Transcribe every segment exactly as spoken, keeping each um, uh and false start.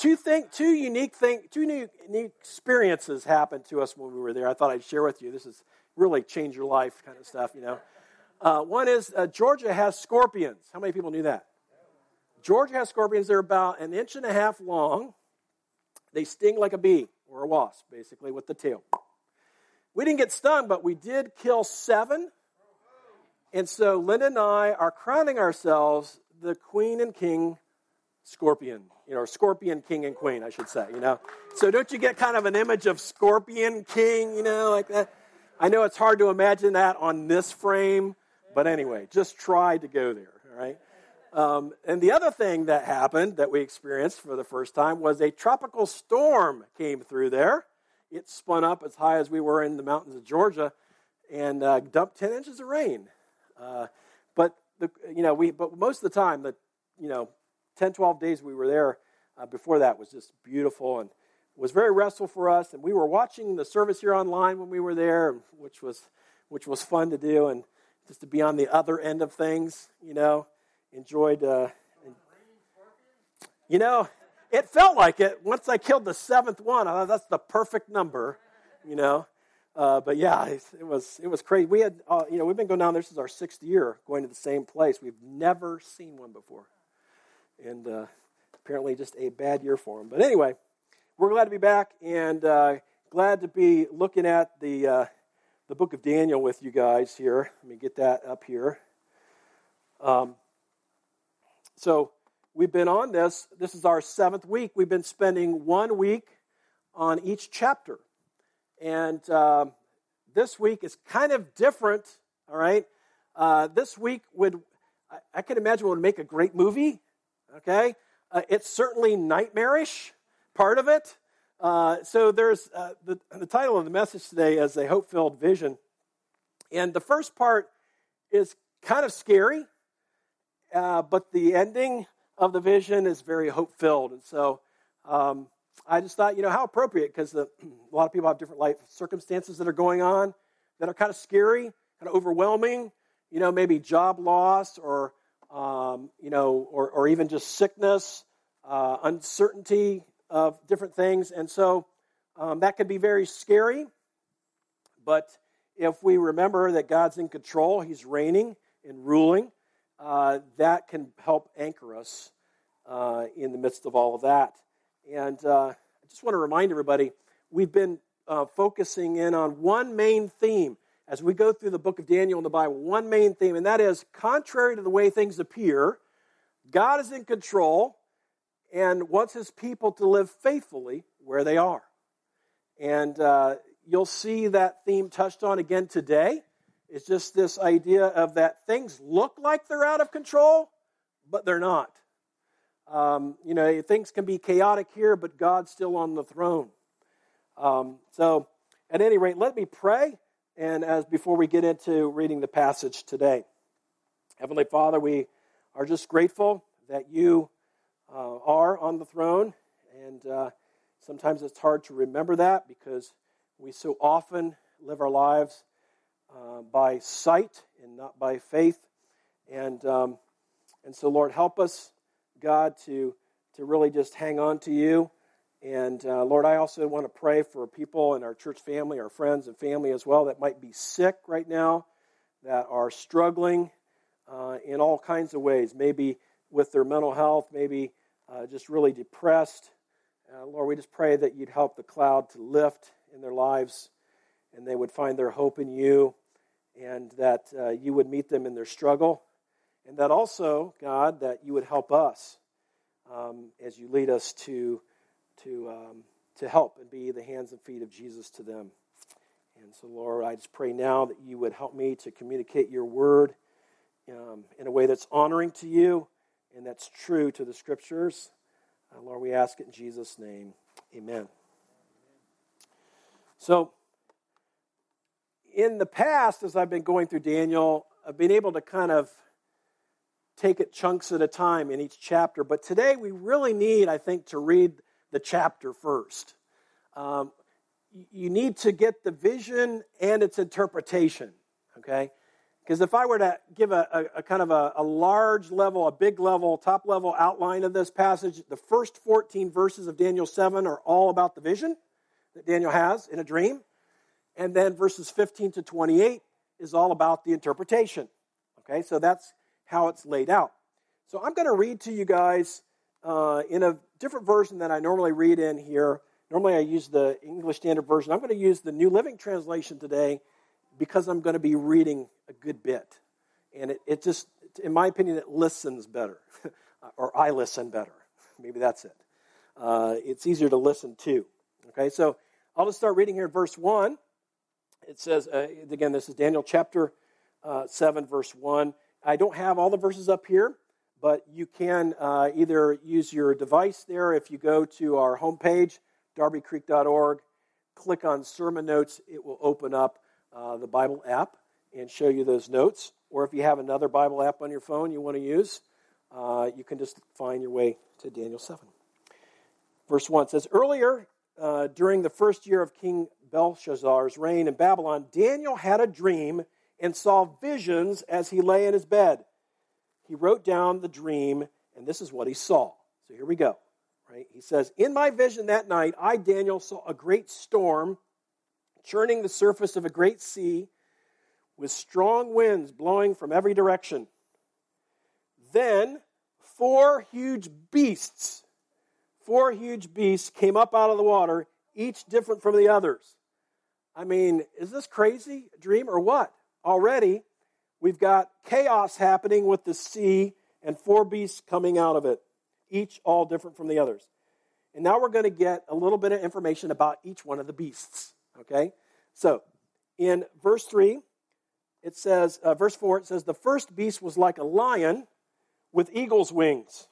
Two thing, two unique thing, two new, unique experiences happened to us when we were there. I thought I'd share with you. This is really change your life kind of stuff, you know. Uh, one is uh, Georgia has scorpions. How many people knew that? Georgia has scorpions. They're about an inch and a half long. They sting like a bee or a wasp, basically, with the tail. We didn't get stung, but we did kill seven. And so Linda and I are crowning ourselves the queen and king scorpion, you know, or scorpion king and queen, I should say, you know. So don't you get kind of an image of scorpion king, you know, like that? I know it's hard to imagine that on this frame, but anyway, just try to go there, all right? Um, and the other thing that happened that we experienced for the first time was a tropical storm came through there. It spun up as high as we were in the mountains of Georgia and uh, dumped ten inches of rain. Uh, but, the, you know, we but most of the time, the, you know, ten, twelve days we were there uh, before that was just beautiful and was very restful for us. And we were watching the service here online when we were there, which was which was fun to do and just to be on the other end of things, you know. Enjoyed, uh, you know, it felt like it. Once I killed the seventh one, I thought that's the perfect number, you know. Uh, but yeah, it, it was it was crazy. We had, uh, you know, we've been going down. This is our sixth year going to the same place. We've never seen one before, and uh, apparently just a bad year for them. But anyway, we're glad to be back and uh, glad to be looking at the uh, the book of Daniel with you guys here. Let me get that up here. Um. So we've been on this. This is our seventh week. We've been spending one week on each chapter. And uh, this week is kind of different, all right? Uh, this week would, I, I can imagine, would make a great movie, okay? Uh, it's certainly nightmarish, part of it. Uh, so there's, uh, the, the title of the message today is A Hope-Filled Vision. And the first part is kind of scary. Uh, but the ending of the vision is very hope-filled. And so um, I just thought, you know, how appropriate, because a lot of people have different life circumstances that are going on that are kind of scary, kind of overwhelming, you know, maybe job loss or, um, you know, or, or even just sickness, uh, uncertainty of different things. And so um, that can be very scary. But if we remember that God's in control, he's reigning and ruling, Uh, that can help anchor us uh, in the midst of all of that. And uh, I just want to remind everybody, we've been uh, focusing in on one main theme as we go through the book of Daniel in the Bible, one main theme, and that is, contrary to the way things appear, God is in control and wants his people to live faithfully where they are. And uh, you'll see that theme touched on again today. It's just this idea of that things look like they're out of control, but they're not. Um, you know, things can be chaotic here, but God's still on the throne. Um, so, at any rate, let me pray, and as before we get into reading the passage today. Heavenly Father, we are just grateful that you uh, are on the throne, and uh, sometimes it's hard to remember that because we so often live our lives Uh, by sight and not by faith. And um, and so, Lord, help us, God, to, to really just hang on to you. And, uh, Lord, I also want to pray for people in our church family, our friends and family as well, that might be sick right now, that are struggling uh, in all kinds of ways, maybe with their mental health, maybe uh, just really depressed. Uh, Lord, we just pray that you'd help the cloud to lift in their lives and they would find their hope in you, and that uh, you would meet them in their struggle, and that also, God, that you would help us um, as you lead us to to um, to help and be the hands and feet of Jesus to them. And so, Lord, I just pray now that you would help me to communicate your word um, in a way that's honoring to you and that's true to the Scriptures. Uh, Lord, we ask it in Jesus' name. Amen. So, in the past, as I've been going through Daniel, I've been able to kind of take it chunks at a time in each chapter. But today we really need, I think, to read the chapter first. Um, you need to get the vision and its interpretation, okay? Because if I were to give a, a, a kind of a, a large level, a big level, top level outline of this passage, the first fourteen verses of Daniel seven are all about the vision that Daniel has in a dream. And then verses fifteen to twenty-eight is all about the interpretation. Okay, so that's how it's laid out. So I'm going to read to you guys uh, in a different version than I normally read in here. Normally I use the English Standard Version. I'm going to use the New Living Translation today, because I'm going to be reading a good bit. And it, it just, in my opinion, it listens better. Or I listen better. Maybe that's it. Uh, it's easier to listen to. Okay, so I'll just start reading here in verse one. It says, uh, again, this is Daniel chapter uh, seven, verse one. I don't have all the verses up here, but you can uh, either use your device there. If you go to our homepage, darby creek dot org, click on Sermon Notes, it will open up Uh, the Bible app and show you those notes. Or if you have another Bible app on your phone you want to use, uh, you can just find your way to Daniel seven. Verse one says, Earlier, uh, during the first year of King Belshazzar's reign in Babylon, Daniel had a dream and saw visions as he lay in his bed. He wrote down the dream, and this is what he saw. So here we go. Right? He says, In my vision that night, I, Daniel, saw a great storm churning the surface of a great sea with strong winds blowing from every direction. Then four huge beasts, four huge beasts came up out of the water, each different from the others. I mean, is this crazy dream or what? Already, we've got chaos happening with the sea and four beasts coming out of it, each all different from the others. And now we're going to get a little bit of information about each one of the beasts. Okay, so in verse three, it says, uh, verse four, it says, The first beast was like a lion with eagle's wings.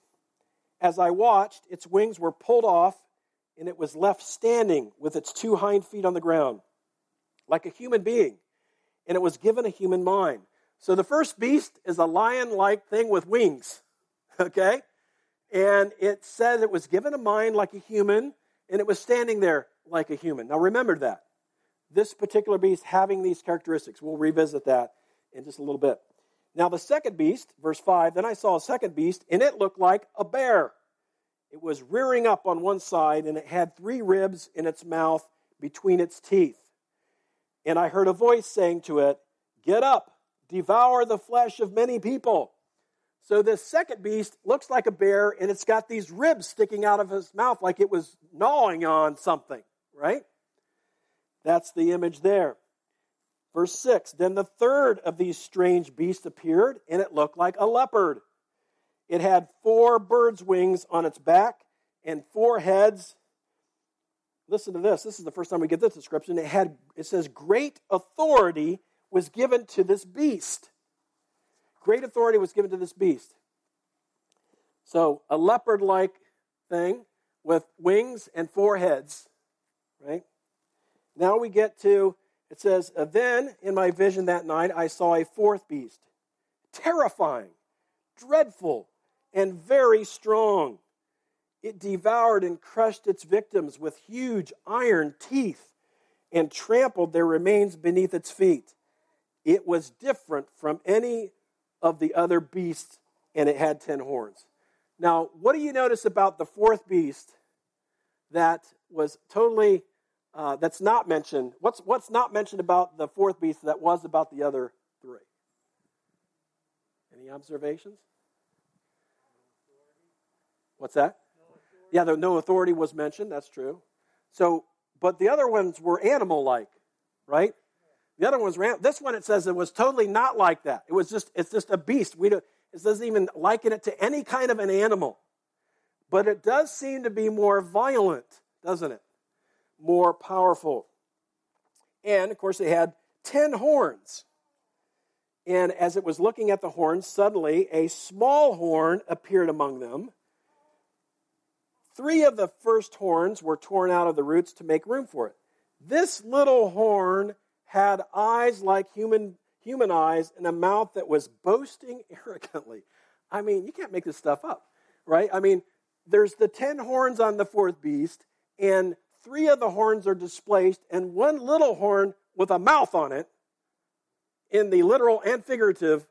As I watched, its wings were pulled off, and it was left standing with its two hind feet on the ground, like a human being, and it was given a human mind. So the first beast is a lion-like thing with wings, okay? And it says it was given a mind like a human, and it was standing there like a human. Now remember that. This particular beast having these characteristics. We'll revisit that in just a little bit. Now the second beast, verse five, Then I saw a second beast, and it looked like a bear. It was rearing up on one side, and it had three ribs in its mouth between its teeth. And I heard a voice saying to it, Get up, devour the flesh of many people. So this second beast looks like a bear, and it's got these ribs sticking out of his mouth like it was gnawing on something, right? That's the image there. Verse six, Then the third of these strange beasts appeared, and it looked like a leopard. It had four birds' wings on its back and four heads. Listen to this. This is the first time we get this description. It had. It says, Great authority was given to this beast. Great authority was given to this beast. So a leopard-like thing with wings and four heads, right? Now we get to, it says, Then in my vision that night I saw a fourth beast, terrifying, dreadful, and very strong. It devoured and crushed its victims with huge iron teeth and trampled their remains beneath its feet. It was different from any of the other beasts, and it had ten horns. Now, what do you notice about the fourth beast that was totally... Uh, that's not mentioned. What's what's not mentioned about the fourth beast that was about the other three? Any observations? What's that? No yeah, the no authority was mentioned. That's true. So, but the other ones were animal-like, right? The other ones were. This one, it says it was totally not like that. It was just. It's just a beast. We don't. It doesn't even liken it to any kind of an animal. But it does seem to be more violent, doesn't it? More powerful. And, of course, it had ten horns. And as it was looking at the horns, suddenly a small horn appeared among them. Three of the first horns were torn out of the roots to make room for it. This little horn had eyes like human human eyes and a mouth that was boasting arrogantly. I mean, you can't make this stuff up, right? I mean, there's the ten horns on the fourth beast, and three of the horns are displaced, and one little horn with a mouth on it in the literal and figurative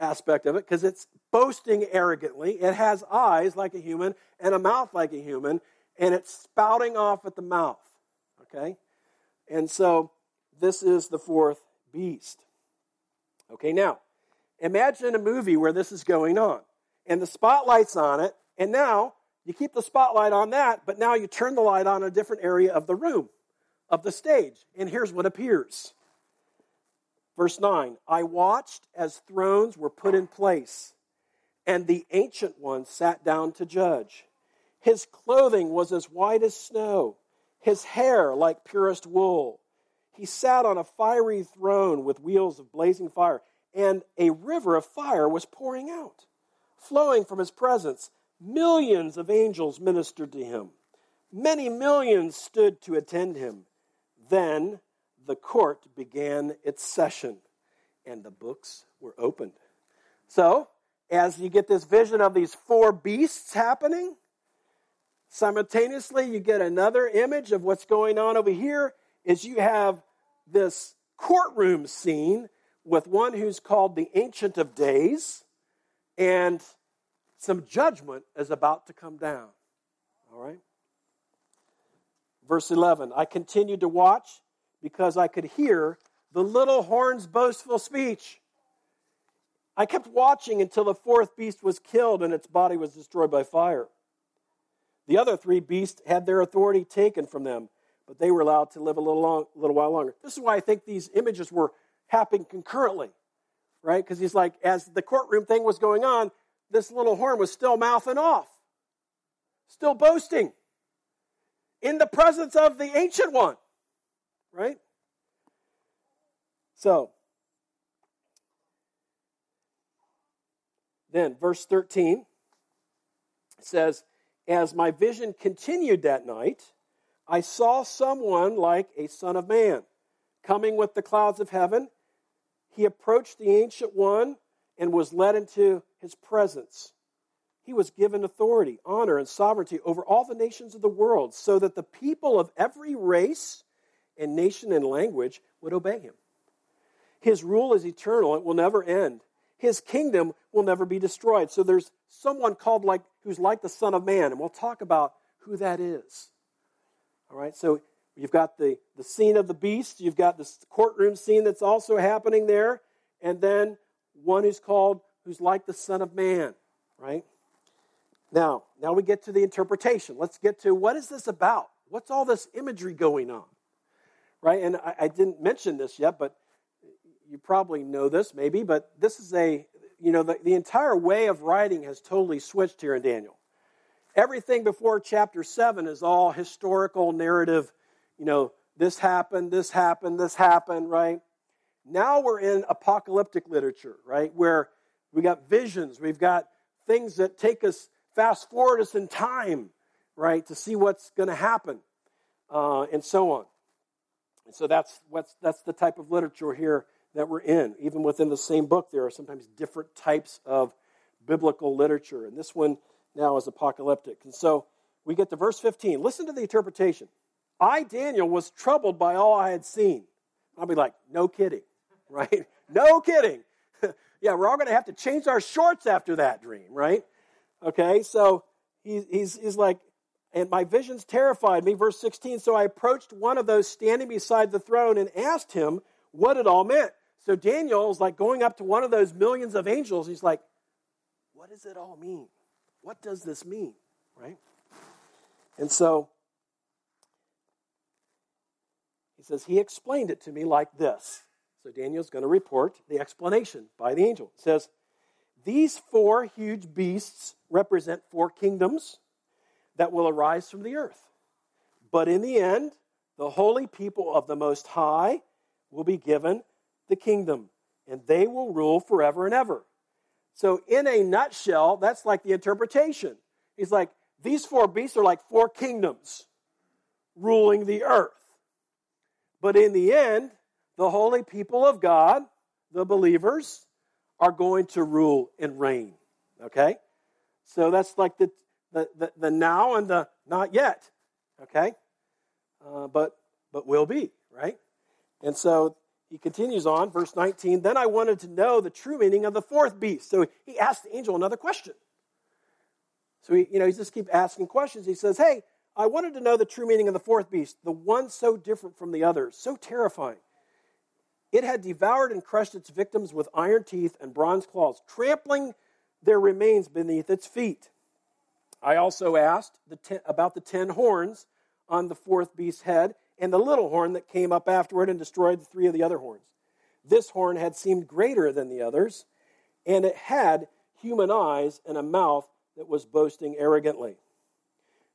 aspect of it, because it's boasting arrogantly. It has eyes like a human and a mouth like a human, and it's spouting off at the mouth, okay? And so this is the fourth beast. Okay, now, imagine a movie where this is going on, and the spotlight's on it, and now you keep the spotlight on that, but now you turn the light on a different area of the room, of the stage, and here's what appears. Verse nine, I watched as thrones were put in place, and the Ancient One sat down to judge. His clothing was as white as snow, his hair like purest wool. He sat on a fiery throne with wheels of blazing fire, and a river of fire was pouring out, flowing from his presence. Millions of angels ministered to him. Many millions stood to attend him. Then the court began its session, and the books were opened. So, as you get this vision of these four beasts happening, simultaneously you get another image of what's going on over here, is you have this courtroom scene with one who's called the Ancient of Days, and some judgment is about to come down. All right? Verse eleven, I continued to watch because I could hear the little horn's boastful speech. I kept watching until the fourth beast was killed and its body was destroyed by fire. The other three beasts had their authority taken from them, but they were allowed to live a little, long, little while longer. This is why I think these images were happening concurrently, right? Because he's like, as the courtroom thing was going on, this little horn was still mouthing off, still boasting in the presence of the Ancient One, right? So, then verse thirteen says, as my vision continued that night, I saw someone like a son of man coming with the clouds of heaven. He approached the Ancient One and was led into his presence. He was given authority, honor, and sovereignty over all the nations of the world, so that the people of every race and nation and language would obey him. His rule is eternal. It will never end. His kingdom will never be destroyed. So there's someone called like who's like the Son of Man, and we'll talk about who that is. All right, so you've got the, the scene of the beast. You've got this courtroom scene that's also happening there, and then one who's called, who's like the Son of Man, right? Now, now we get to the interpretation. Let's get to what is this about? What's all this imagery going on, right? And I, I didn't mention this yet, but you probably know this maybe, but this is a, you know, the, the entire way of writing has totally switched here in Daniel. Everything before chapter seven is all historical narrative, you know, this happened, this happened, this happened, right? Now we're in apocalyptic literature, right, where we got visions, we've got things that take us, fast forward us in time, right, to see what's going to happen, uh, and so on. And so that's what's that's the type of literature here that we're in. Even within the same book, there are sometimes different types of biblical literature, and this one now is apocalyptic. And so we get to verse fifteen. Listen to the interpretation. I, Daniel, was troubled by all I had seen. I'll be like, no kidding, right? No kidding. Yeah, we're all going to have to change our shorts after that dream, right? Okay, so he's, he's, he's like, and my visions terrified me. Verse sixteen, so I approached one of those standing beside the throne and asked him what it all meant. So Daniel is like going up to one of those millions of angels. He's like, what does it all mean? What does this mean, right? And so he says, he explained it to me like this. So Daniel's going to report the explanation by the angel. It says, these four huge beasts represent four kingdoms that will arise from the earth. But in the end, the holy people of the Most High will be given the kingdom, and they will rule forever and ever. So in a nutshell, that's like the interpretation. He's like, these four beasts are like four kingdoms ruling the earth. But in the end, the holy people of God, the believers, are going to rule and reign, okay? So that's like the the, the, the now and the not yet, okay? Uh, but but will be, right? And so he continues on, verse nineteen, then I wanted to know the true meaning of the fourth beast. So he asked the angel another question. So he, you know, he just keeps asking questions. He says, hey, I wanted to know the true meaning of the fourth beast, the one so different from the others, so terrifying. It had devoured and crushed its victims with iron teeth and bronze claws, trampling their remains beneath its feet. I also asked the ten, about the ten horns on the fourth beast's head and the little horn that came up afterward and destroyed the three of the other horns. This horn had seemed greater than the others, and it had human eyes and a mouth that was boasting arrogantly.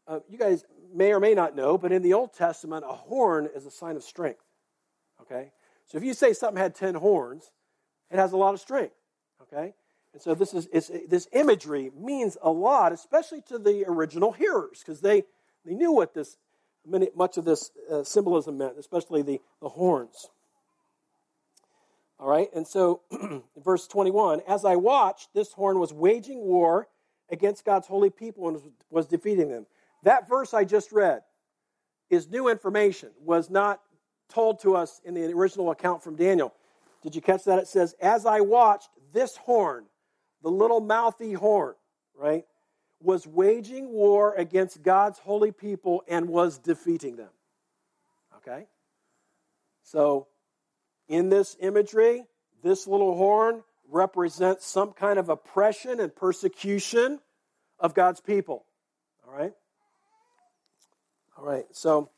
Uh, you guys may or may not know, but in the Old Testament, a horn is a sign of strength, okay? So if you say something had ten horns, it has a lot of strength, okay? And so this is it's, this imagery means a lot, especially to the original hearers, because they, they knew what this many, much of this uh, symbolism meant, especially the, the horns. All right, and so verse twenty-one, as I watched, this horn was waging war against God's holy people and was, was defeating them. That verse I just read is new information, was not told to us in the original account from Daniel. Did you catch that? It says, as I watched, this horn, the little mouthy horn, right, was waging war against God's holy people and was defeating them. Okay? So, in this imagery, this little horn represents some kind of oppression and persecution of God's people. All right? All right, so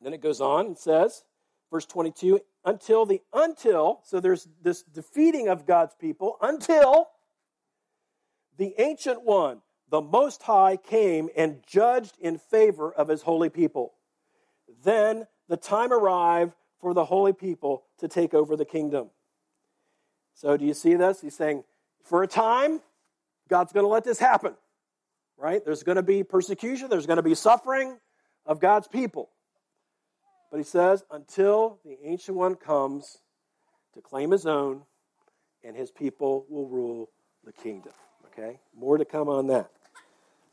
then it goes on and says, verse twenty-two, until the, until, so there's this defeating of God's people, until the Ancient One, the Most High, came and judged in favor of his holy people. Then the time arrived for the holy people to take over the kingdom. So do you see this? He's saying, for a time, God's going to let this happen, right? There's going to be persecution. There's going to be suffering of God's people. But he says, until the Ancient One comes to claim his own, and his people will rule the kingdom. Okay? More to come on that.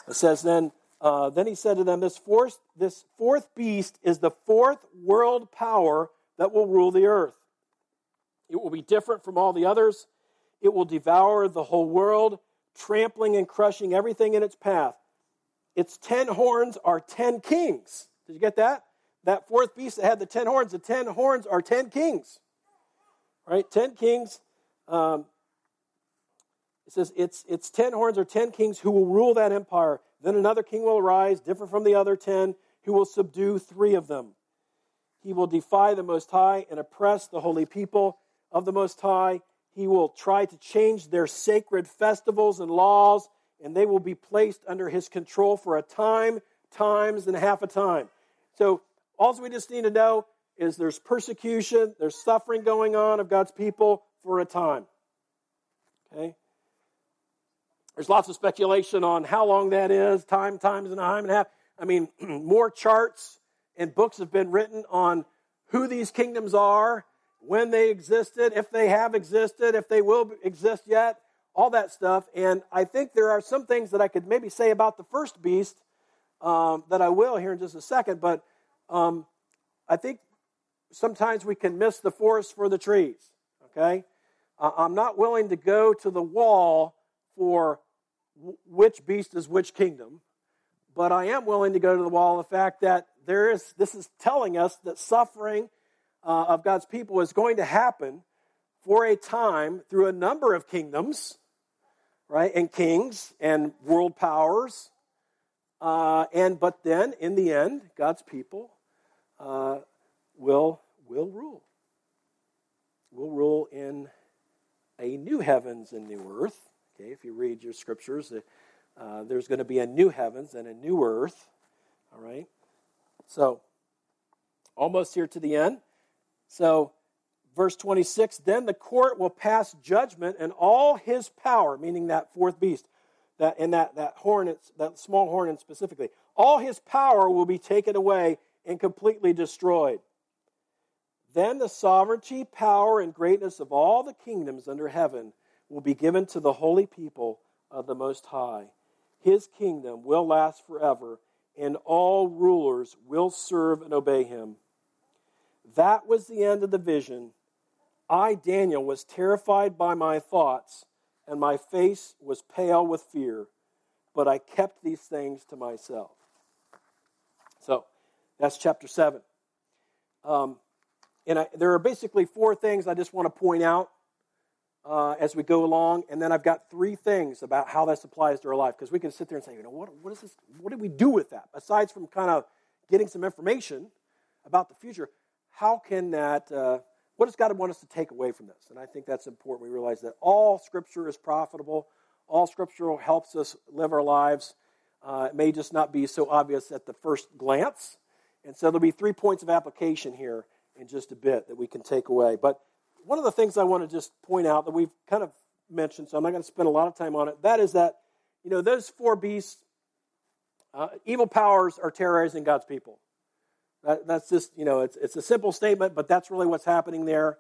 It says then, uh, then he said to them, this fourth, this fourth beast is the fourth world power that will rule the earth. It will be different from all the others. It will devour the whole world, trampling and crushing everything in its path. Its ten horns are ten kings. Did you get that? That fourth beast that had the ten horns, the ten horns are ten kings. Right? Ten kings. Um, it says it's, it's ten horns or ten kings who will rule that empire. Then another king will arise, different from the other ten, who will subdue three of them. He will defy the Most High and oppress the holy people of the Most High. He will try to change their sacred festivals and laws, and they will be placed under his control for a time, times, and half a time. So, all we just need to know is there's persecution, there's suffering going on of God's people for a time. Okay? There's lots of speculation on how long that is, time, times, and a time and a half. I mean, more charts and books have been written on who these kingdoms are, when they existed, if they have existed, if they will exist yet, all that stuff. And I think there are some things that I could maybe say about the first beast um, that I will here in just a second, but Um, I think sometimes we can miss the forest for the trees, okay? Uh, I'm not willing to go to the wall for w- which beast is which kingdom, but I am willing to go to the wall of the fact that there is, this is telling us that suffering uh, of God's people is going to happen for a time through a number of kingdoms, right, and kings and world powers, uh, and but then, in the end, God's people Uh, will will rule. Will rule in a new heavens and new earth. Okay, if you read your scriptures, uh, there's going to be a new heavens and a new earth. All right. So, almost here to the end. So, verse twenty-six. Then the court will pass judgment, and all his power, meaning that fourth beast, that and that that horn, that small horn, and specifically, all his power will be taken away and completely destroyed. Then the sovereignty, power, and greatness of all the kingdoms under heaven will be given to the holy people of the Most High. His kingdom will last forever, and all rulers will serve and obey him. That was the end of the vision I, Daniel, was terrified by my thoughts, and my face was pale with fear, but I kept these things to myself. So, that's chapter seven. Um, and I, there are basically four things I just want to point out uh, as we go along, and then I've got three things about how this applies to our life, because we can sit there and say, you know, what, what is this? What did we do with that? Aside from kind of getting some information about the future, how can that... Uh, What does God want us to take away from this? And I think that's important. We realize that all Scripture is profitable. All Scripture helps us live our lives. Uh, it may just not be so obvious at the first glance. And so there'll be three points of application here in just a bit that we can take away. But one of the things I want to just point out that we've kind of mentioned, so I'm not going to spend a lot of time on it, that is that, you know, those four beasts, uh, evil powers are terrorizing God's people. That's just, you know, it's it's a simple statement, but that's really what's happening there.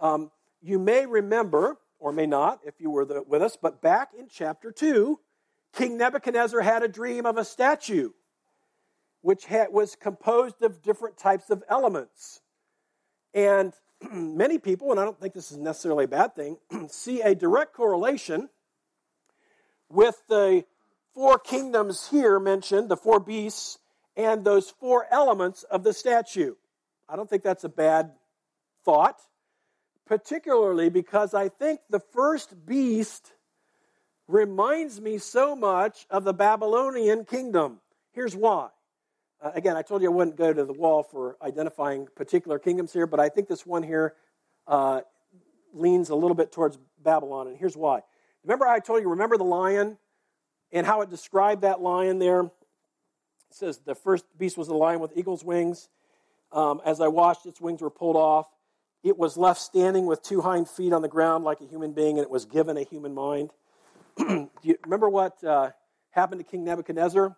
Um, you may remember, or may not, if you were the, with us, but back in chapter two, King Nebuchadnezzar had a dream of a statue, which had, was composed of different types of elements. And many people, and I don't think this is necessarily a bad thing, see a direct correlation with the four kingdoms here mentioned, the four beasts, and those four elements of the statue. I don't think that's a bad thought, particularly because I think the first beast reminds me so much of the Babylonian kingdom. Here's why. Uh, again, I told you I wouldn't go to the wall for identifying particular kingdoms here, but I think this one here uh, leans a little bit towards Babylon, and here's why. Remember I told you, remember the lion and how it described that lion there? It says the first beast was a lion with eagle's wings. Um, as I watched, its wings were pulled off. It was left standing with two hind feet on the ground like a human being, and it was given a human mind. Do you remember what uh, happened to King Nebuchadnezzar?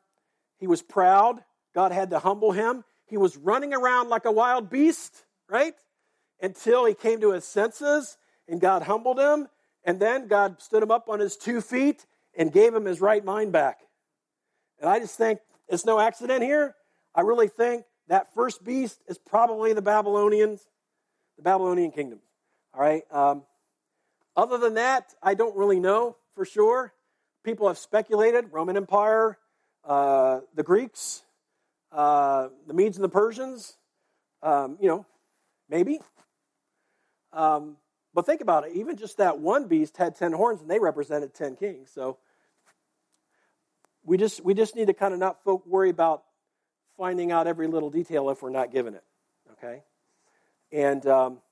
He was proud. God had to humble him. He was running around like a wild beast, right? Until he came to his senses, and God humbled him. And then God stood him up on his two feet and gave him his right mind back. And I just think, it's no accident here. I really think that first beast is probably the Babylonians, the Babylonian kingdom. All right. Um, other than that, I don't really know for sure. People have speculated: Roman Empire, uh, the Greeks, uh, the Medes and the Persians. Um, you know, maybe. Um, but think about it. Even just that one beast had ten horns, and they represented ten kings. So. We just we just need to kind of not folk worry about finding out every little detail if we're not given it, okay? And um,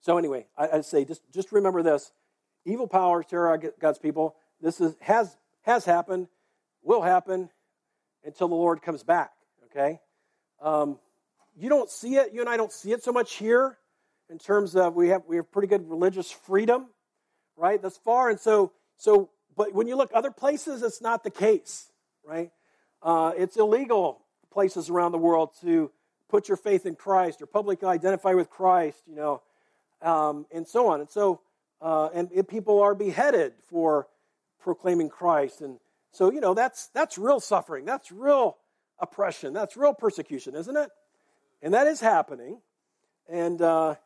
so anyway, I, I say just just remember this: evil powers terrorize God's people. This is has has happened, will happen until the Lord comes back. Okay, um, you don't see it. You and I don't see it so much here in terms of we have we have pretty good religious freedom, right? Thus far, and so so. But when you look other places, it's not the case, right? Uh, it's illegal places around the world to put your faith in Christ or publicly identify with Christ, you know, um, and so on. And so, uh, and, and people are beheaded for proclaiming Christ, and so you know that's that's real suffering, that's real oppression, that's real persecution, isn't it? And that is happening, and uh,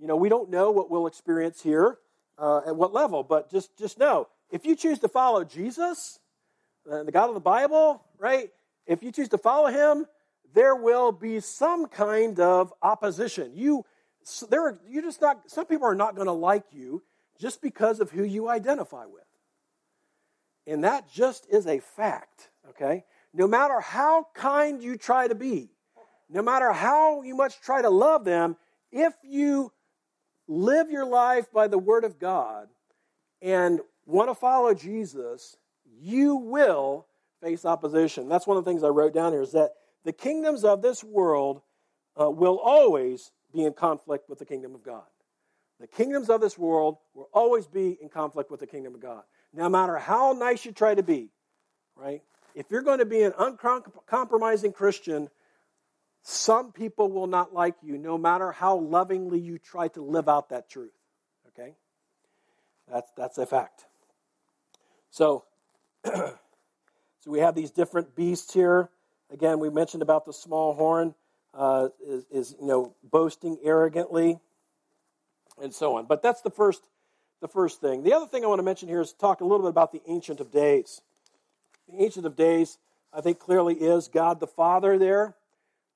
you know we don't know what we'll experience here uh, at what level, but just just know. If you choose to follow Jesus, the God of the Bible, right? If you choose to follow him, there will be some kind of opposition. You, there are, you just not. Some people are not going to like you just because of who you identify with, and that just is a fact. Okay, no matter how kind you try to be, no matter how you much try to love them, if you live your life by the Word of God and want to follow Jesus, you will face opposition. That's one of the things I wrote down here, is that the kingdoms of this world uh, will always be in conflict with the kingdom of God. The kingdoms of this world will always be in conflict with the kingdom of God. No matter how nice you try to be, right? If you're going to be an uncompromising Christian, some people will not like you, no matter how lovingly you try to live out that truth, okay? That's, that's a fact. So, so we have these different beasts here. Again, we mentioned about the small horn uh, is, is, you know, boasting arrogantly. and so on. But that's the first, the first thing. The other thing I want to mention here is talk a little bit about the Ancient of Days. The Ancient of Days, I think, clearly is God the Father there,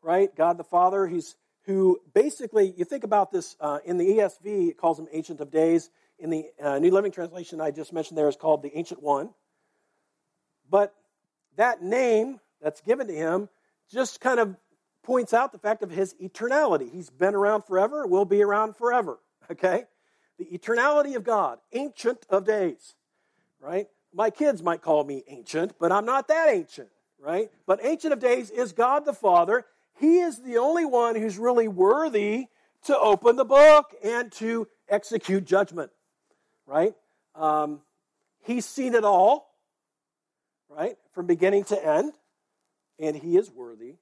right? God the Father, he's who basically, you think about this uh, in the E S V, it calls him Ancient of Days. In the uh, New Living Translation I just mentioned there is called the Ancient One. But that name that's given to him just kind of points out the fact of his eternality. He's been around forever, will be around forever, okay? The eternality of God, Ancient of Days, right? My kids might call me ancient, but I'm not that ancient, right? But Ancient of Days is God the Father. He is the only one who's really worthy to open the book and to execute judgment, right? Um, he's seen it all, right, from beginning to end, and he is worthy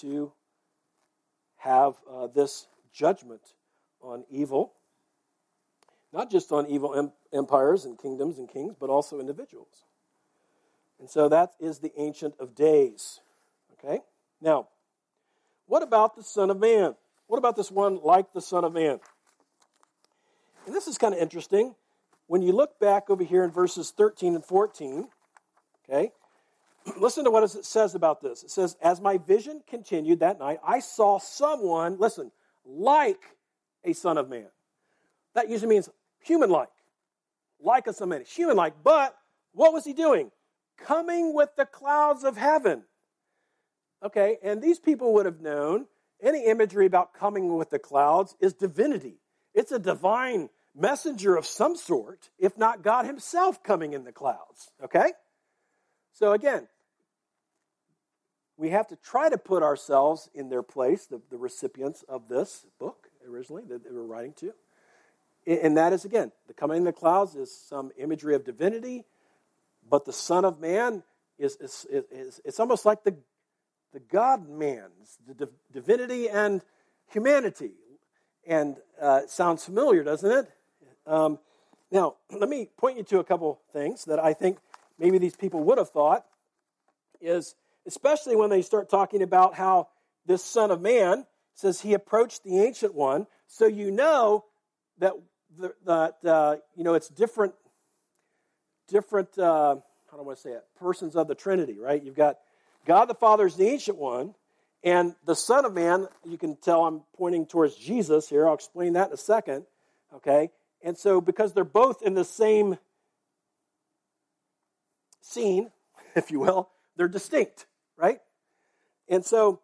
to have uh, this judgment on evil, not just on evil em- empires and kingdoms and kings, but also individuals. And so that is the Ancient of Days, okay? Now, what about the Son of Man? What about this one like the Son of Man? And this is kind of interesting. When you look back over here in verses thirteen and fourteen, okay, listen to what it says about this. It says, as my vision continued that night, I saw someone, listen, like a Son of Man. That usually means human-like, like a Son of Man, human-like. But what was he doing? Coming with the clouds of heaven. Okay, and these people would have known any imagery about coming with the clouds is divinity. It's a divine messenger of some sort, if not God himself coming in the clouds, okay? So again, we have to try to put ourselves in their place, the, the recipients of this book originally that they were writing to. And that is, again, the coming in the clouds is some imagery of divinity, but the Son of Man is, is, is, is it's almost like the The God-man, the divinity and humanity. And uh, it sounds familiar, doesn't it? Um, now, let me point you to a couple things that I think maybe these people would have thought is, especially when they start talking about how this Son of Man says he approached the Ancient One, so you know that, the, that uh, you know, it's different, different uh, how do I want to say it, persons of the Trinity, right? You've got God the Father is the Ancient One, and the Son of Man, you can tell I'm pointing towards Jesus here. I'll explain that in a second, okay? And so because they're both in the same scene, if you will, they're distinct, right? And so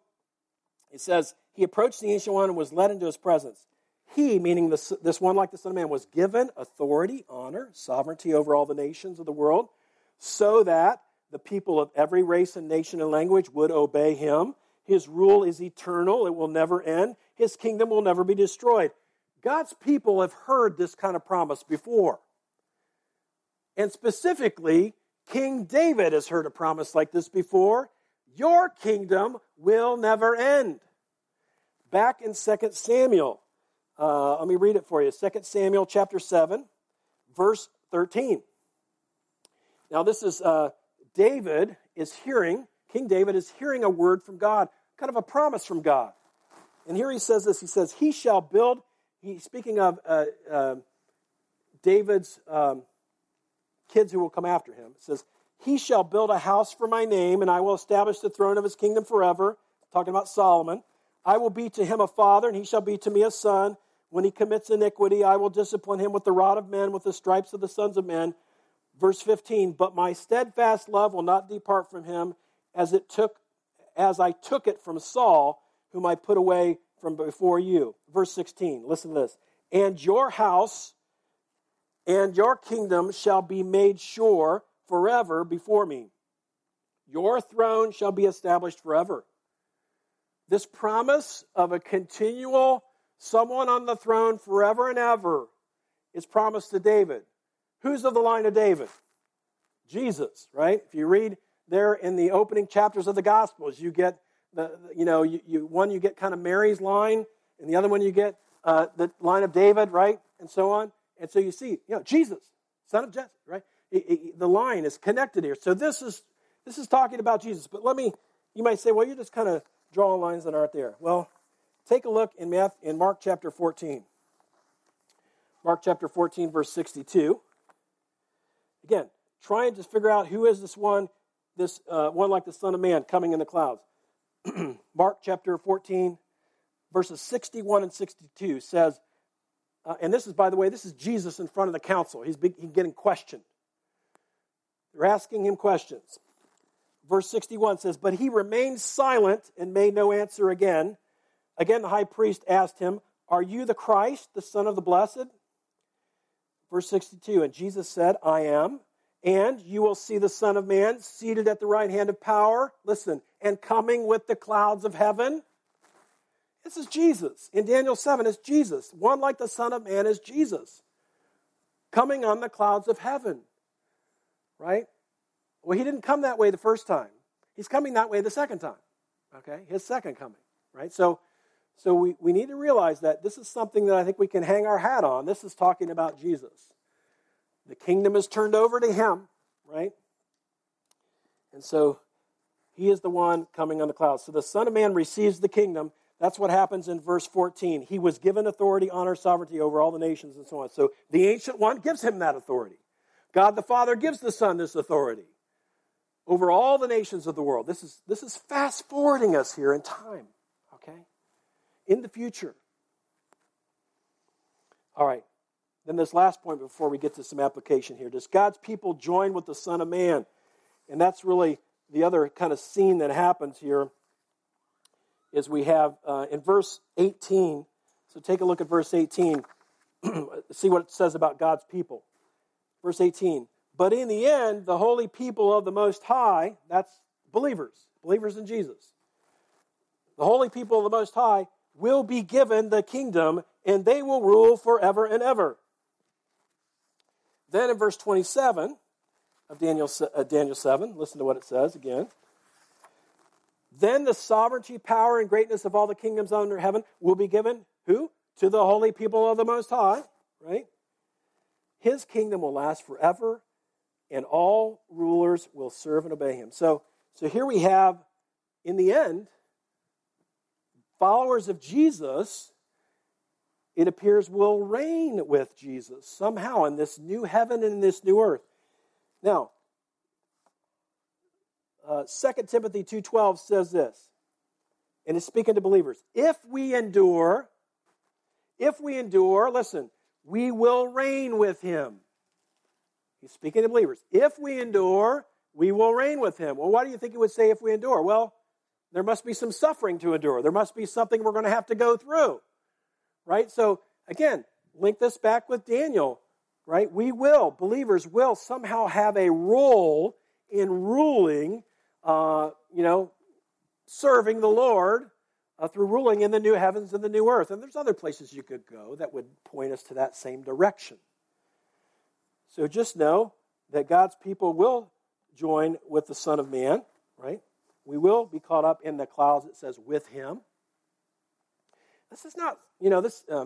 it says, he approached the Ancient One and was led into his presence. He, meaning this, this one like the Son of Man, was given authority, honor, sovereignty over all the nations of the world, so that the people of every race and nation and language would obey him. His rule is eternal. It will never end. His kingdom will never be destroyed. God's people have heard this kind of promise before. And specifically, King David has heard a promise like this before. Your kingdom will never end. Back in Second Samuel, uh, let me read it for you. Second Samuel chapter seven, verse thirteen. Now this is... Uh, David is hearing, King David is hearing a word from God, kind of a promise from God. And here he says this, he says, he shall build, he's speaking of uh, uh, David's um, kids who will come after him. It says, he shall build a house for my name, and I will establish the throne of his kingdom forever. Talking about Solomon. I will be to him a father, and he shall be to me a son. When he commits iniquity, I will discipline him with the rod of men, with the stripes of the sons of men. Verse fifteen, but my steadfast love will not depart from him as it took, as I took it from Saul, whom I put away from before you. Verse sixteen, listen to this. And your house and your kingdom shall be made sure forever before me. Your throne shall be established forever. This promise of a continual someone on the throne forever and ever is promised to David. Who's of the line of David? Jesus, right? If you read there in the opening chapters of the Gospels, you get, the, you know, you, you, one you get kind of Mary's line, and the other one you get uh, the line of David, right? And so on. And so you see, you know, Jesus, son of Jesse, right? It, it, the line is connected here. So this is this is talking about Jesus. But let me, you might say, well, you're just kind of drawing lines that aren't there. Well, take a look in, Matthew, in Mark chapter fourteen. Mark chapter fourteen, verse sixty-two. Again, trying to figure out who is this one, this uh, one like the Son of Man coming in the clouds. Mark chapter fourteen, verses sixty-one and sixty-two says, uh, and this is, by the way, this is Jesus in front of the council. He's, be, he's getting questioned. They're asking him questions. Verse sixty-one says, but he remained silent and made no answer again. Again, the high priest asked him, are you the Christ, the Son of the Blessed? Verse sixty-two, and Jesus said, I am, and you will see the Son of Man seated at the right hand of power, listen, and coming with the clouds of heaven. This is Jesus. In Daniel seven, it's Jesus. One like the Son of Man is Jesus, coming on the clouds of heaven, right? Well, he didn't come that way the first time. He's coming that way the second time, okay? His second coming, right? So So we, we need to realize that this is something that I think we can hang our hat on. This is talking about Jesus. The kingdom is turned over to him, right? And so he is the one coming on the clouds. So the Son of Man receives the kingdom. That's what happens in verse fourteen. He was given authority, honor, sovereignty over all the nations and so on. So the Ancient One gives him that authority. God the Father gives the Son this authority over all the nations of the world. This is, this is fast-forwarding us here in time, okay? In the future. All right. Then this last point before we get to some application here. Does God's people join with the Son of Man? And that's really the other kind of scene that happens here is we have uh, in verse eighteen. So take a look at verse eighteen. See what it says about God's people. Verse eighteen. But in the end, the holy people of the Most High, that's believers, believers in Jesus. The holy people of the Most High will be given the kingdom, and they will rule forever and ever. Then in verse twenty-seven of Daniel, uh, Daniel seven, listen to what it says again. Then the sovereignty, power, and greatness of all the kingdoms under heaven will be given, who? To the holy people of the Most High, right? His kingdom will last forever, and all rulers will serve and obey him. So, so here we have, in the end, followers of Jesus, it appears, will reign with Jesus somehow in this new heaven and in this new earth. Now, uh, Second Timothy two twelve says this, and it's speaking to believers. If we endure, if we endure, listen, we will reign with him. He's speaking to believers. If we endure, we will reign with him. Well, why do you think he would say if we endure? Well, there must be some suffering to endure. There must be something we're going to have to go through, right? So, again, link this back with Daniel, right? We will, believers will somehow have a role in ruling, uh, you know, serving the Lord uh, through ruling in the new heavens and the new earth. And there's other places you could go that would point us to that same direction. So just know that God's people will join with the Son of Man, right? We will be caught up in the clouds, it says, with him. This is not, you know, this, uh,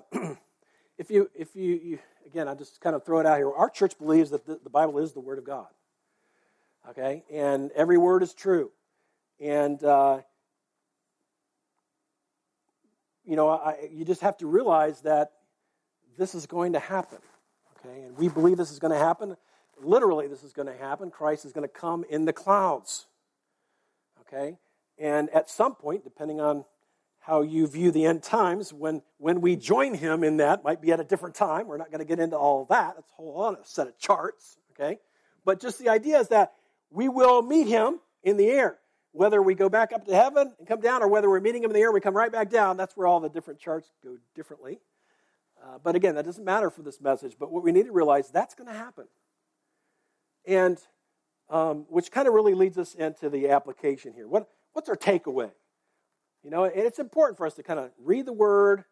if you, if you, you, again, I just kind of throw it out here. Our church believes that the, the Bible is the Word of God, okay? And every word is true. And, uh, you know, I, you just have to realize that this is going to happen, okay? And we believe this is going to happen. Literally, this is going to happen. Christ is going to come in the clouds. Okay, and at some point, depending on how you view the end times, when, when we join him in that, might be at a different time. We're not going to get into all of that. That's a whole set of charts, okay? But just the idea is that we will meet him in the air. Whether we go back up to heaven and come down, or whether we're meeting him in the air, we come right back down. That's where all the different charts go differently. Uh, but again, that doesn't matter for this message. But what we need to realize, that's going to happen. And Um, which kind of really leads us into the application here. What, what's our takeaway? You know, and it's important for us to kind of read the word,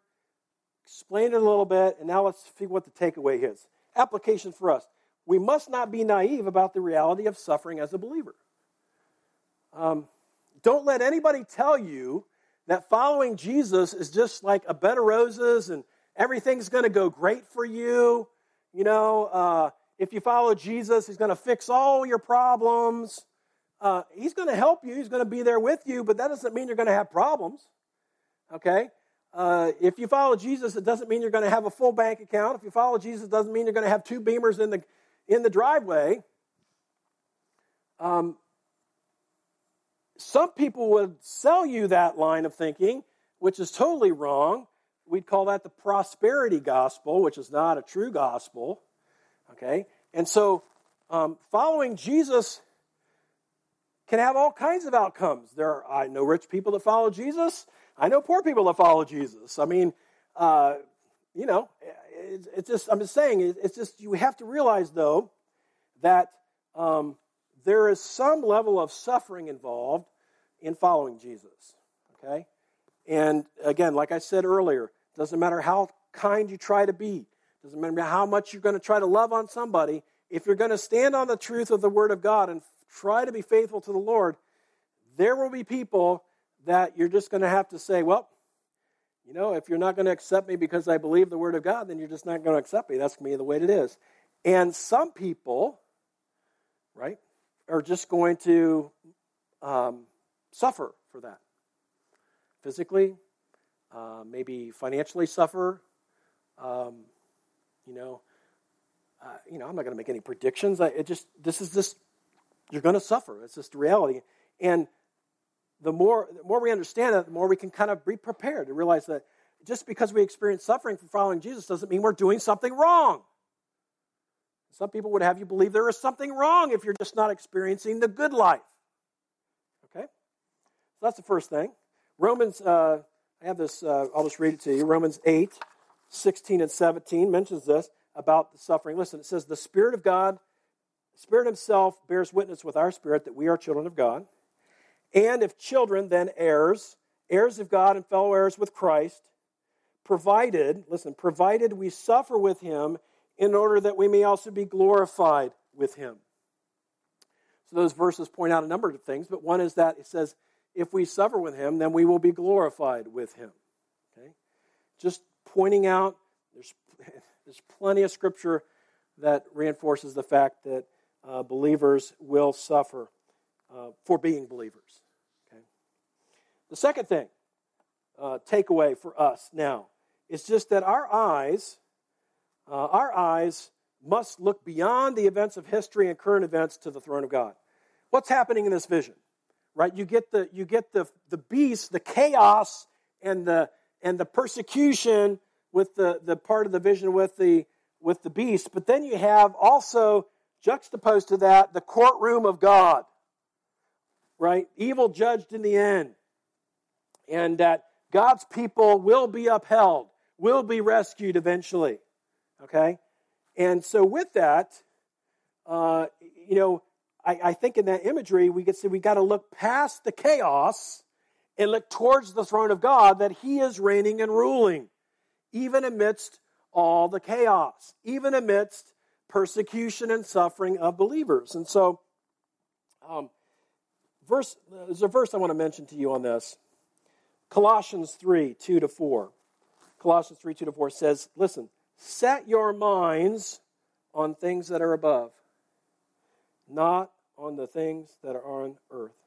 explain it a little bit, and now let's see what the takeaway is. Application for us. We must not be naive about the reality of suffering as a believer. Um, don't let anybody tell you that following Jesus is just like a bed of roses and everything's going to go great for you, you know, uh, if you follow Jesus, he's going to fix all your problems. Uh, he's going to help you. He's going to be there with you, but that doesn't mean you're going to have problems, okay? Uh, if you follow Jesus, it doesn't mean you're going to have a full bank account. If you follow Jesus, it doesn't mean you're going to have two Beamers in the in the driveway. Um, some people would sell you that line of thinking, which is totally wrong. We'd call that the prosperity gospel, which is not a true gospel. Okay, and so um, following Jesus can have all kinds of outcomes. There are I know rich people that follow Jesus. I know poor people that follow Jesus. I mean, uh, you know, it's, it's just, I'm just saying, it's just, you have to realize, though, that um, there is some level of suffering involved in following Jesus, okay? And again, like I said earlier, doesn't matter how kind you try to be, doesn't matter how much you're going to try to love on somebody, if you're going to stand on the truth of the Word of God and try to be faithful to the Lord, there will be people that you're just going to have to say, well, you know, if you're not going to accept me because I believe the Word of God, then you're just not going to accept me. That's going to be the way it is. And some people, right, are just going to um, suffer for that. Physically, uh, maybe financially suffer. Um, you know, uh, you know, I'm not going to make any predictions. I, it just, this is just, you're going to suffer. It's just the reality. And The more, the more we understand that, the more we can kind of be prepared to realize that just because we experience suffering from following Jesus doesn't mean we're doing something wrong. Some people would have you believe there is something wrong if you're just not experiencing the good life. Okay? So that's the first thing. Romans, uh, I have this, uh, I'll just read it to you. Romans eight, sixteen and seventeen mentions this about the suffering. Listen, it says, the Spirit of God, the Spirit Himself bears witness with our spirit that we are children of God. And if children, then heirs, heirs of God and fellow heirs with Christ, provided, listen, provided we suffer with Him in order that we may also be glorified with Him. So those verses point out a number of things, but one is that it says, if we suffer with Him, then we will be glorified with Him. Okay? Just pointing out, there's, there's plenty of Scripture that reinforces the fact that uh, believers will suffer Uh, for being believers. Okay? The second thing, uh, takeaway for us now, is just that our eyes, uh, our eyes must look beyond the events of history and current events to the throne of God. What's happening in this vision, right? You get the you get the the beast, the chaos, and the and the persecution with the the part of the vision with the with the beast, but then you have also juxtaposed to that the courtroom of God. Right? Evil judged in the end. And that God's people will be upheld, will be rescued eventually. Okay? And so with that, uh, you know, I, I think in that imagery, we could say we got to look past the chaos and look towards the throne of God, that He is reigning and ruling, even amidst all the chaos, even amidst persecution and suffering of believers. And so, um, Verse, there's a verse I want to mention to you on this. Colossians three, two to four. Colossians three, two to four says, listen, set your minds on things that are above, not on the things that are on earth.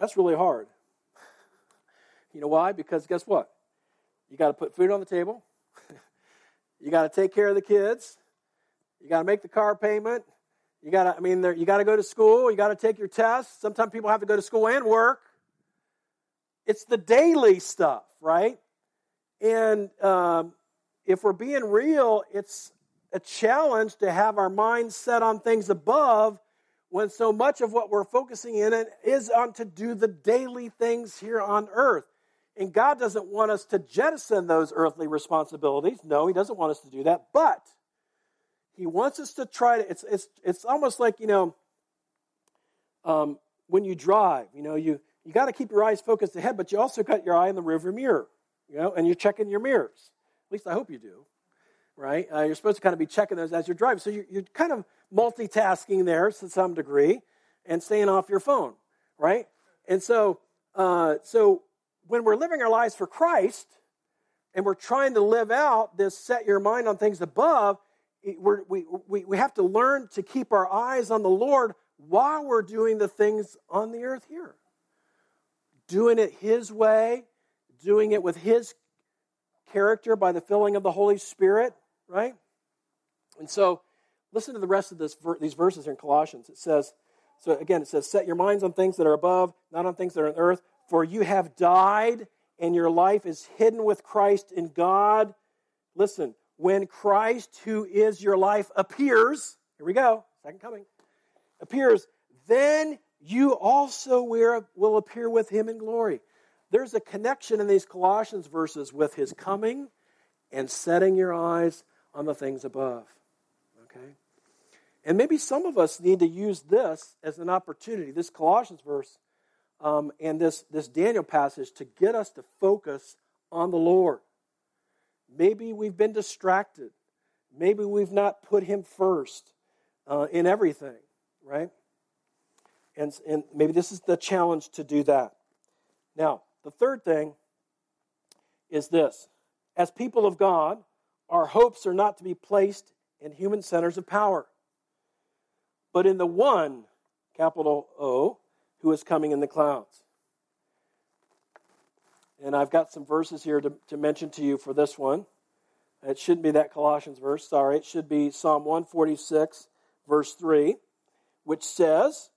That's really hard. You know why? Because guess what? You got to put food on the table. You got to take care of the kids. You got to make the car payment. You gotta, I mean, you gotta go to school. You gotta take your tests. Sometimes people have to go to school and work. It's the daily stuff, right? And um, if we're being real, it's a challenge to have our minds set on things above when so much of what we're focusing in it is on to do the daily things here on earth. And God doesn't want us to jettison those earthly responsibilities. No, He doesn't want us to do that. But He wants us to try to, it's it's it's almost like, you know, um, when you drive, you know, you, you got to keep your eyes focused ahead, but you also got your eye in the rearview mirror, you know, and you're checking your mirrors. At least I hope you do, right? Uh, you're supposed to kind of be checking those as you're driving. So you're, you're kind of multitasking there to some degree and staying off your phone, right? And so, uh, so when we're living our lives for Christ and we're trying to live out this set your mind on things above, We're, we, we, we have to learn to keep our eyes on the Lord while we're doing the things on the earth here. Doing it His way, doing it with his character by the filling of the Holy Spirit, right? And so, listen to the rest of this, these verses here in Colossians. It says, so again, it says, set your minds on things that are above, not on things that are on earth, for you have died, and your life is hidden with Christ in God. Listen, when Christ, who is your life, appears, here we go, second coming, appears, then you also will appear with him in glory. There's a connection in these Colossians verses with his coming and setting your eyes on the things above. Okay? And maybe some of us need to use this as an opportunity, this Colossians verse um, and this, this Daniel passage, to get us to focus on the Lord. Maybe we've been distracted. Maybe we've not put him first uh, in everything, right? And, and maybe this is the challenge to do that. Now, the third thing is this. As people of God, our hopes are not to be placed in human centers of power, but in the one, capital O, who is coming in the clouds. And I've got some verses here to, to mention to you for this one. It shouldn't be that Colossians verse, sorry. It should be Psalm one forty-six, verse three, which says,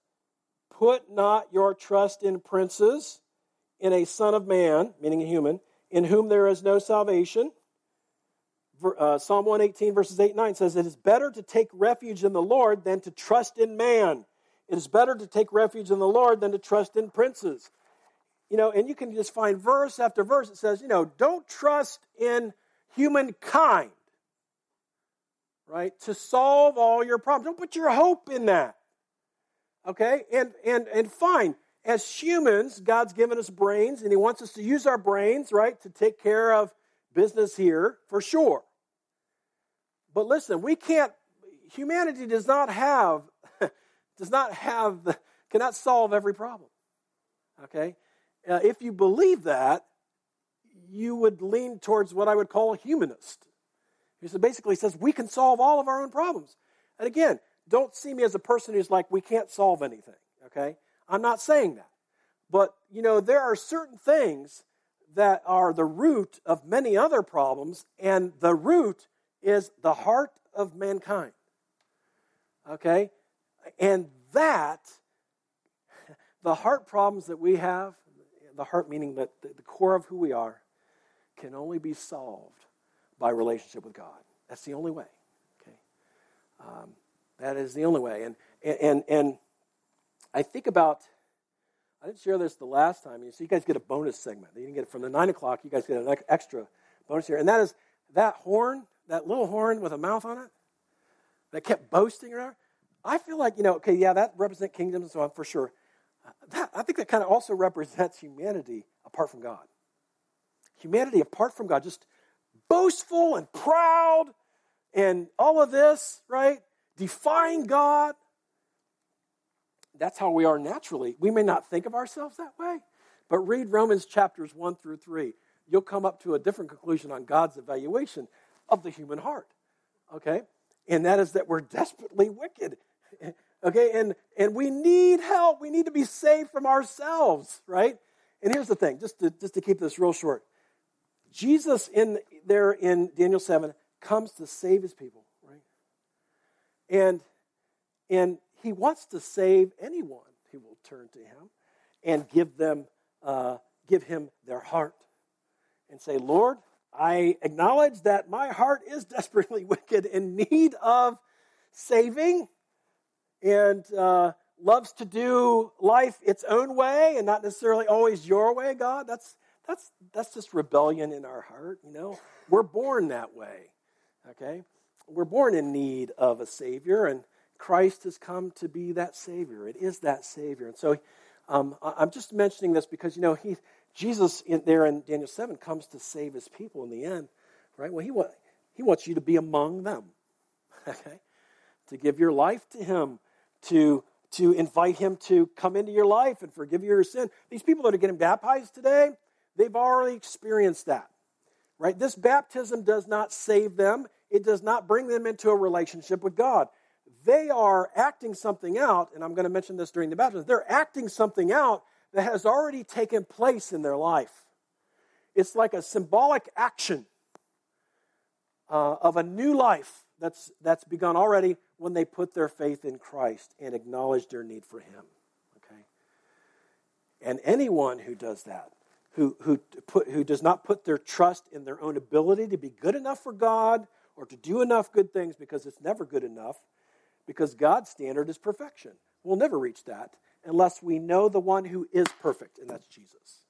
put not your trust in princes, in a son of man, meaning a human, in whom there is no salvation. Uh, Psalm one eighteen, verses eight and nine says, it is better to take refuge in the Lord than to trust in man. It is better to take refuge in the Lord than to trust in princes. You know, and you can just find verse after verse. It says, you know, don't trust in humankind, right, to solve all your problems. Don't put your hope in that, okay? And and and fine, as humans, God's given us brains, and he wants us to use our brains, right, to take care of business here, for sure. But listen, we can't, humanity does not have, does not have, cannot solve every problem, okay? Uh, if you believe that, you would lean towards what I would call a humanist. He basically says we can solve all of our own problems. And again, don't see me as a person who's like, we can't solve anything, okay? I'm not saying that. But, you know, there are certain things that are the root of many other problems, and the root is the heart of mankind, okay? And that, the heart problems that we have, the heart meaning that the core of who we are, can only be solved by relationship with God. That's the only way, okay? Um, that is the only way. And, and, and I think about, I didn't share this the last time, so you guys get a bonus segment. You didn't get it from the nine o'clock, you guys get an extra bonus here. And that is that horn, that little horn with a mouth on it, that kept boasting around. I feel like, you know, okay, yeah, that represents kingdoms and so on for sure. That, I think that kind of also represents humanity apart from God. Humanity apart from God, just boastful and proud and all of this, right? Defying God. That's how we are naturally. We may not think of ourselves that way, but read Romans chapters one through three. You'll come up to a different conclusion on God's evaluation of the human heart, okay? And that is that we're desperately wicked, okay? And and we need help. We need to be saved from ourselves, right? And here's the thing, just to, just to keep this real short. Jesus in there in Daniel seven comes to save his people, right? And and he wants to save anyone who will turn to him and give them, uh, give him their heart and say, Lord, I acknowledge that my heart is desperately wicked in need of saving and uh, loves to do life its own way and not necessarily always your way, God. That's that's that's just rebellion in our heart, you know. We're born that way, okay? We're born in need of a Savior, and Christ has come to be that Savior. It is that Savior. And so um, I'm just mentioning this because, you know, he, Jesus in, there in Daniel seven comes to save his people in the end, right? Well, he, wa- he wants you to be among them, okay? To give your life to him, to, to invite him to come into your life and forgive your sin. These people that are getting baptized today, they've already experienced that, right? This baptism does not save them. It does not bring them into a relationship with God. They are acting something out, and I'm going to mention this during the baptism. They're acting something out that has already taken place in their life. it's like a symbolic action uh, of a new life that's that's begun already when they put their faith in Christ and acknowledge their need for him. Okay? And anyone who does that, who who put who does not put their trust in their own ability to be good enough for God or to do enough good things, because it's never good enough, because God's standard is perfection. We'll never reach that unless we know the one who is perfect, and that's Jesus.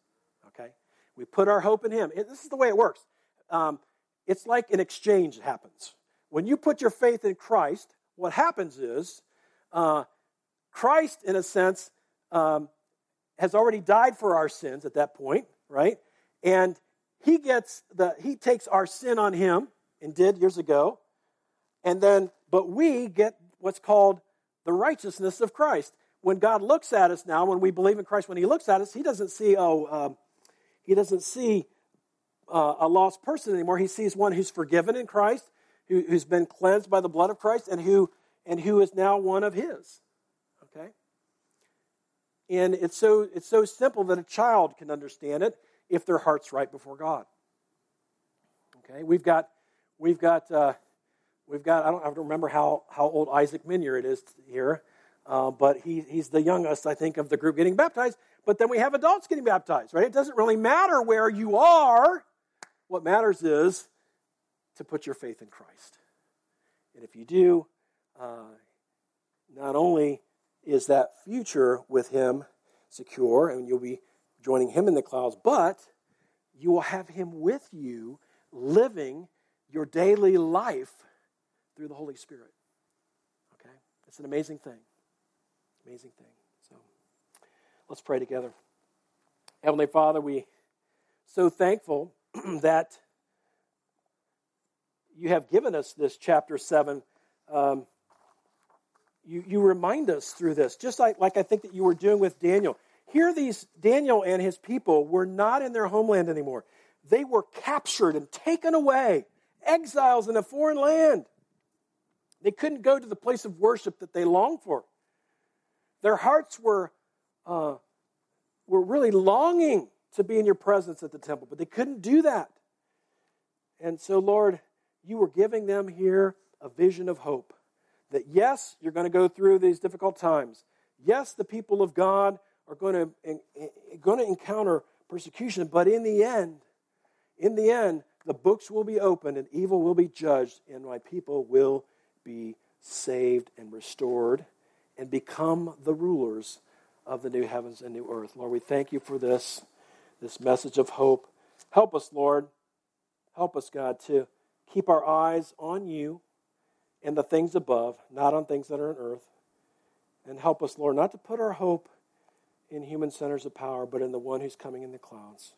Okay? We put our hope in him. It, this is the way it works. Um, it's like an exchange that happens. When you put your faith in Christ, what happens is uh, Christ, in a sense, um, has already died for our sins at that point, right? And he gets the he takes our sin on him, and did years ago, and then but we get what's called the righteousness of Christ. When God looks at us now, when we believe in Christ, when he looks at us, he doesn't see oh. Um, He doesn't see uh, a lost person anymore. He sees one who's forgiven in Christ, who, who's been cleansed by the blood of Christ, and who and who is now one of his. Okay? And it's so it's so simple that a child can understand it if their heart's right before God. Okay? We've got we've got uh, we've got I don't I don't remember how, how old Isaac Minier is here, uh, but he he's the youngest, I think, of the group getting baptized. But then we have adults getting baptized, right? It doesn't really matter where you are. What matters is to put your faith in Christ. And if you do, uh, not only is that future with him secure, and you'll be joining him in the clouds, but you will have him with you living your daily life through the Holy Spirit. Okay? It's an amazing thing. Amazing thing. Let's pray together. Heavenly Father, we're so thankful that you have given us this chapter seven. Um, you, you remind us through this, just like, like I think that you were doing with Daniel. Here these, Daniel and his people were not in their homeland anymore. They were captured and taken away, exiles in a foreign land. They couldn't go to the place of worship that they longed for. Their hearts were Uh, were really longing to be in your presence at the temple, but they couldn't do that. And so, Lord, you were giving them here a vision of hope that, yes, you're going to go through these difficult times. Yes, the people of God are going to, in, in, going to encounter persecution, but in the end, in the end, the books will be opened and evil will be judged, and my people will be saved and restored and become the rulers of the new heavens and new earth. Lord, we thank you for this, this message of hope. Help us, Lord. Help us, God, to keep our eyes on you and the things above, not on things that are on earth. And help us, Lord, not to put our hope in human centers of power, but in the one who's coming in the clouds.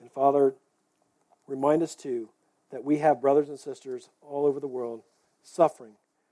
And Father, remind us too that we have brothers and sisters all over the world suffering